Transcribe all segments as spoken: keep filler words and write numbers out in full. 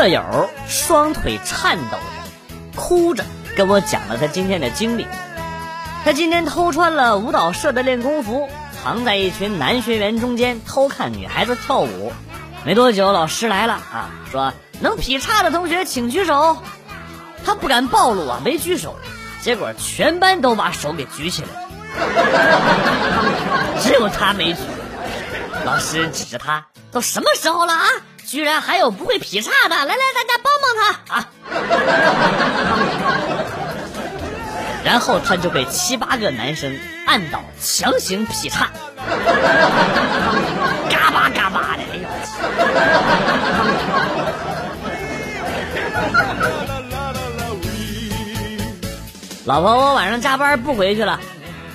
舍友双腿颤抖着哭着跟我讲了他今天的经历。他今天偷穿了舞蹈社的练功服，藏在一群男学员中间偷看女孩子跳舞。没多久老师来了啊，说能劈叉的同学请举手。他不敢暴露啊，没举手，结果全班都把手给举起来了，只有他没举。老师指着他，都什么时候了啊，居然还有不会劈叉的，来来大家帮帮他啊！然后他就被七八个男生按倒强行劈叉，嘎巴嘎巴的，哎呦！老婆，我晚上加班不回去了。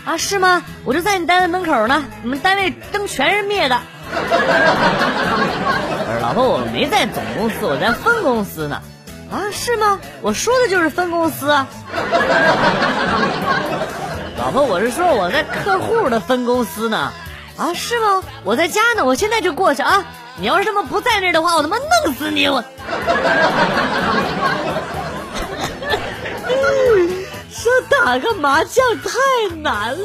啊，是吗？我就在你单位门口呢，你们单位灯全是灭的。不是，老婆，我没在总公司，我在分公司呢。啊，是吗？我说的就是分公司啊。老婆，我是说我在客户的分公司呢。啊，是吗？我在家呢，我现在就过去啊。你要是这么不在那儿的话，我他妈弄死你我。这打个麻将太难了。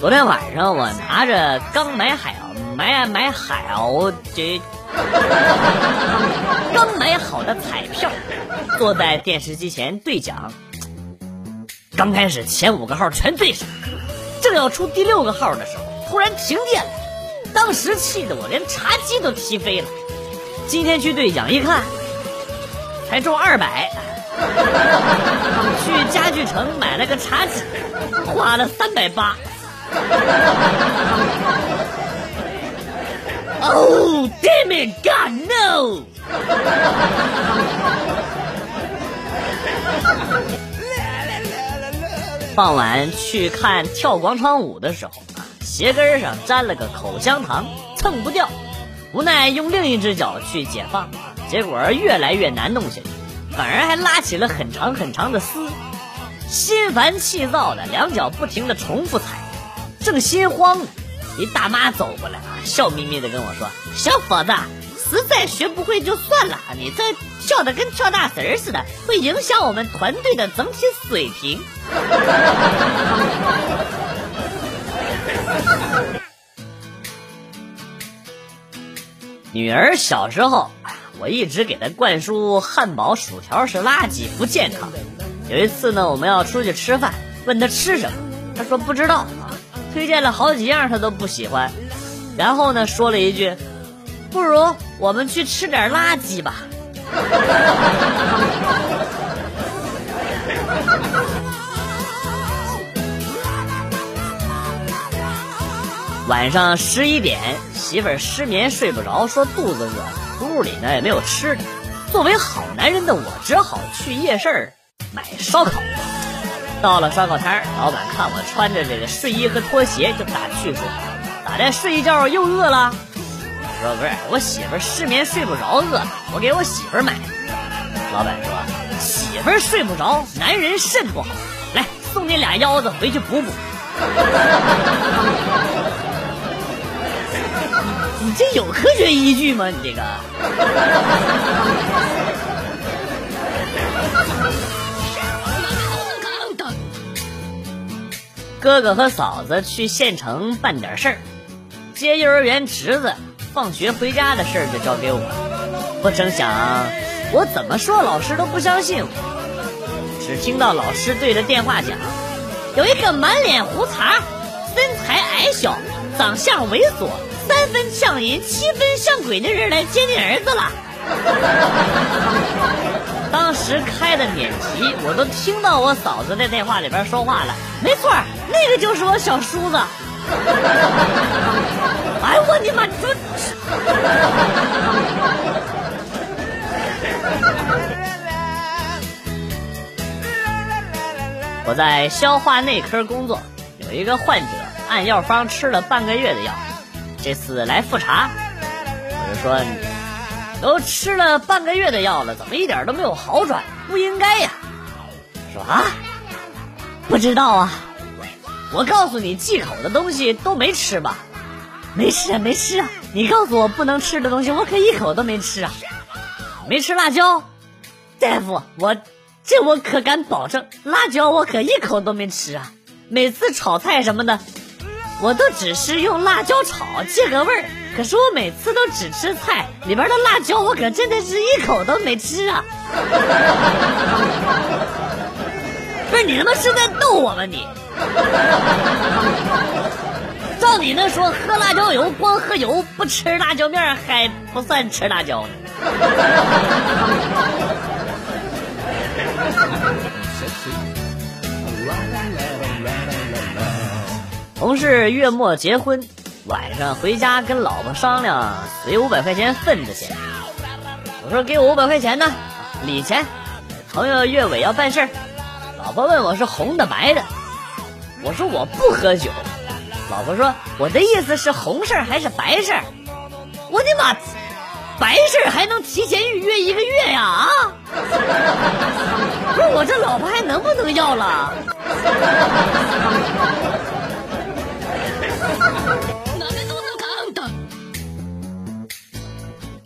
昨天晚上我拿着刚买海螯买买海螯这刚买好的彩票，坐在电视机前兑奖。刚开始前五个号全对上，正要出第六个号的时候，突然停电了。当时气得我连茶几都踢飞了。今天去兑奖一看，才中二百。去家具城买了个茶几，花了三百八。Oh damn it, God no! 傍晚去看跳广场舞的时候，鞋跟上沾了个口香糖，蹭不掉，无奈用另一只脚去解放，结果越来越难弄下去，反而还拉起了很长很长的丝。心烦气躁的两脚不停的重复踩，正心慌呢，一大妈走过来啊，笑眯眯的跟我说：“小伙子，实在学不会就算了，你这跳的跟跳大神似的，会影响我们团队的整体水平。”女儿小时候，我一直给她灌输汉堡薯条是垃圾不健康。有一次呢，我们要出去吃饭，问她吃什么，她说不知道啊，推荐了好几样她都不喜欢，然后呢说了一句：“不如我们去吃点垃圾吧。”晚上十一点，媳妇儿失眠睡不着，说肚子饿，屋里呢也没有吃的。作为好男人的我，只好去夜市买烧烤。到了烧烤摊，老板看我穿着这个睡衣和拖鞋，就打趣说：“咋的，睡一觉又饿了？”我说：“不是，我媳妇儿失眠睡不着，饿了，我给我媳妇儿买的。”老板说：“媳妇儿睡不着，男人肾不好，来送你俩腰子回去补补。”你这有科学依据吗？你这个。哥哥和嫂子去县城办点事儿，接幼儿园侄子放学回家的事儿就交给我。不成想，我怎么说老师都不相信我，只听到老师对着电话讲：“有一个满脸胡茬，身材矮小，长相猥琐，三分像人七分像鬼的人来接你儿子了。”当时开的免提，我都听到我嫂子在电话里边说话了：“没错，那个就是我小叔子。”哎我的妈，你说。我在消化内科工作，有一个患者按药方吃了半个月的药，这次来复查，我就说：“都吃了半个月的药了，怎么一点都没有好转？不应该呀。”说：“啊，不知道啊，我告诉你忌口的东西都没吃吧？没吃啊，没吃啊！你告诉我不能吃的东西，我可一口都没吃啊！没吃辣椒，大夫，我这我可敢保证，辣椒我可一口都没吃啊！每次炒菜什么的，我都只是用辣椒炒借个味儿，可是我每次都只吃菜里边的辣椒，我可真的是一口都没吃啊！不是你他妈是在逗我吗你？照你那说，喝辣椒油光喝油不吃辣椒面还不算吃辣椒呢。同事月末结婚，晚上回家跟老婆商量随五百块钱份子钱。我说给我五百块钱呢，礼钱。朋友月尾要办事儿。老婆问我是红的白的，我说我不喝酒。老婆说我的意思是红事还是白事？我的妈，白事还能提前预约一个月呀啊！不是我这老婆还能不能要了？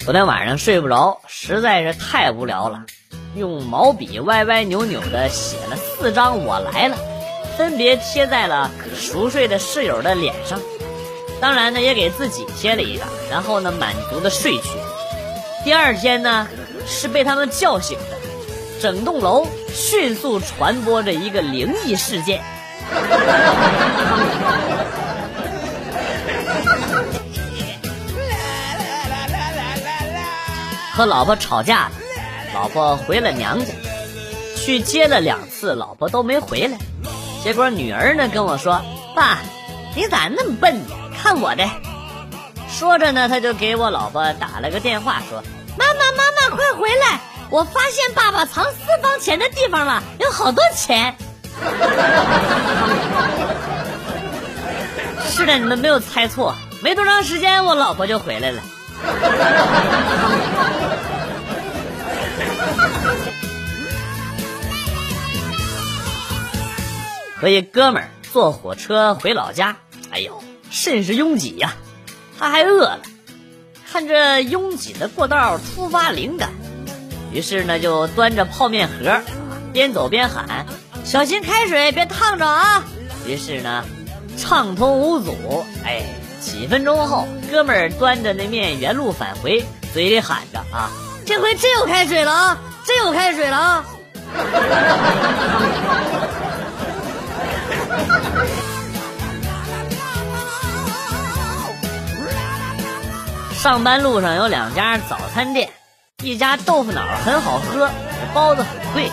昨天晚上睡不着，实在是太无聊了。用毛笔歪歪扭扭的写了四张我来了，分别贴在了熟睡的室友的脸上，当然呢也给自己贴了一张，然后呢满足的睡去。第二天呢是被他们叫醒的，整栋楼迅速传播着一个灵异事件。和老婆吵架了，老婆回了娘家，去接了两次，老婆都没回来。结果女儿呢跟我说：“爸，你咋那么笨呢？看我的。”说着呢，他就给我老婆打了个电话，说：“妈妈，妈妈，快回来！我发现爸爸藏私房钱的地方了，有好多钱。”是的，你们没有猜错，没多长时间，我老婆就回来了。和一哥们儿坐火车回老家，哎呦，甚是拥挤呀、啊！他还饿了，看着拥挤的过道，突发灵感，于是呢就端着泡面盒，边走边喊：“小心开水，别烫着啊！”于是呢，畅通无阻。哎，几分钟后，哥们儿端着那面原路返回，嘴里喊着：“啊，这回真有开水了啊！真有开水了啊！”上班路上有两家早餐店，一家豆腐脑很好喝，包子很贵；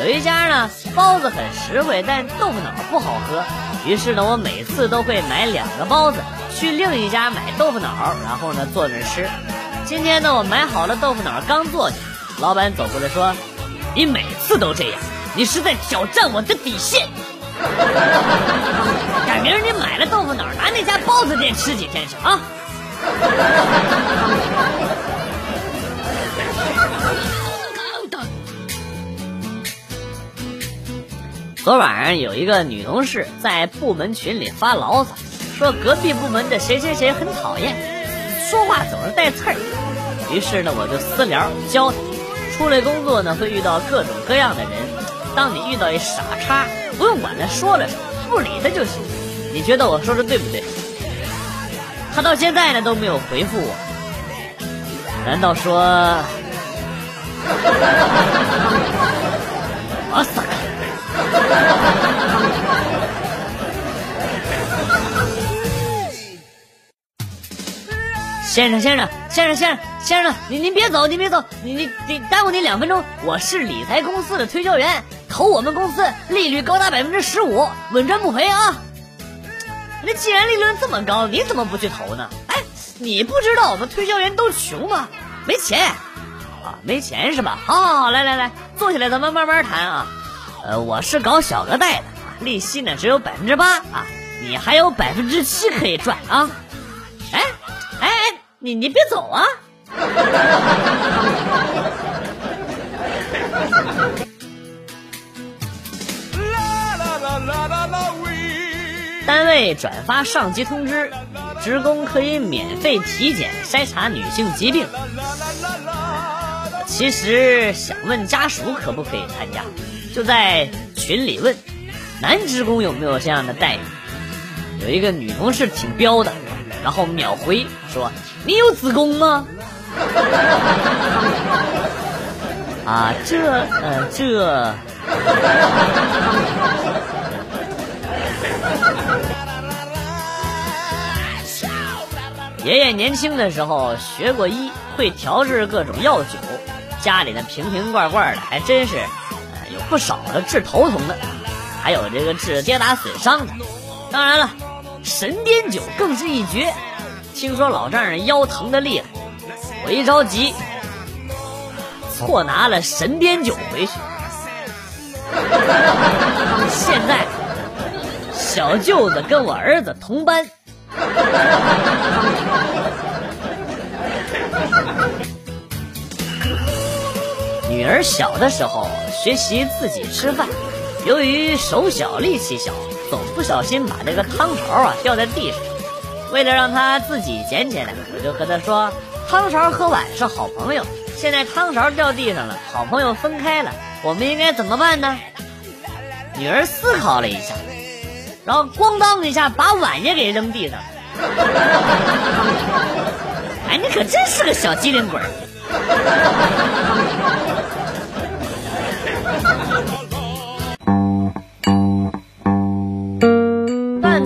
有一家呢包子很实惠，但豆腐脑不好喝。于是呢我每次都会买两个包子，去另一家买豆腐脑，然后呢坐那儿吃。今天呢我买好了豆腐脑，刚坐下，老板走过来说：“你每次都这样，你是在挑战我的底线。”赶明儿你买了豆腐脑，拿那家包子店吃几天去啊！昨晚上有一个女同事在部门群里发牢骚，说隔壁部门的谁谁谁很讨厌，说话总是带刺儿。于是呢我就私聊教她，出来工作呢会遇到各种各样的人，当你遇到一傻叉，不用管他说了什么，不理他就行。你觉得我说的对不对？他到现在呢都没有回复我，难道说我死了？先生先生先生先生先生，您您别走，您别走，你你你耽误您两分钟。我是理财公司的推销员，投我们公司利率高达百分之十五，稳赚不赔啊！那既然利润这么高，你怎么不去投呢？哎，你不知道我们推销员都穷吗？没钱啊，没钱是吧？好好好，来来来，坐下来咱们慢慢谈啊。呃，我是搞小额贷的，利息呢只有百分之八啊，你还有百分之七可以赚啊。哎哎哎，你你别走啊！内转发上级通知，女职工可以免费体检筛查女性疾病。其实想问家属可不可以参加，就在群里问男职工有没有这样的待遇。有一个女同事挺彪的，然后秒回说你有子宫吗？啊这呃这爷爷年轻的时候学过医，会调制各种药酒，家里的瓶瓶罐罐的还真是、呃、有不少的治头疼的，还有这个治跌打损伤的。当然了，神颠酒更是一绝。听说老丈人腰疼的厉害，我一着急错拿了神颠酒回去。现在小舅子跟我儿子同班。女儿小的时候学习自己吃饭，由于手小力气小，总不小心把这个汤勺啊掉在地上。为了让她自己捡起来，我就和她说汤勺和碗是好朋友，现在汤勺掉地上了，好朋友分开了，我们应该怎么办呢？女儿思考了一下，然后咣当一下把碗也给扔地上。哎，你可真是个小机灵鬼。段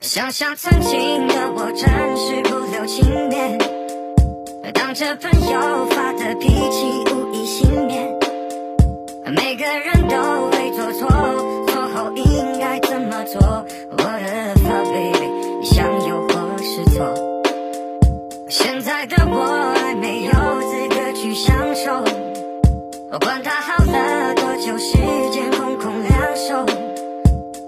想想曾经的我，真是不留情面，当着朋友发的脾气无一幸免。每个人都会做错，错后应该怎么做？我的发 baby， 你想诱惑是错。现在的我还没有资格去享受，我管他好了多久时间，空空两手。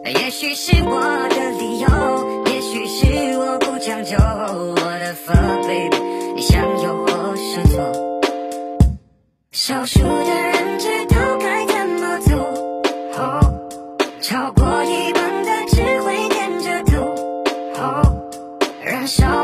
也许是我的理由，也许是我不将就，我的 fuck baby， 你想诱惑是错。少数的人知道该怎么走， oh， 超过一半的只会点着头， oh， 燃烧。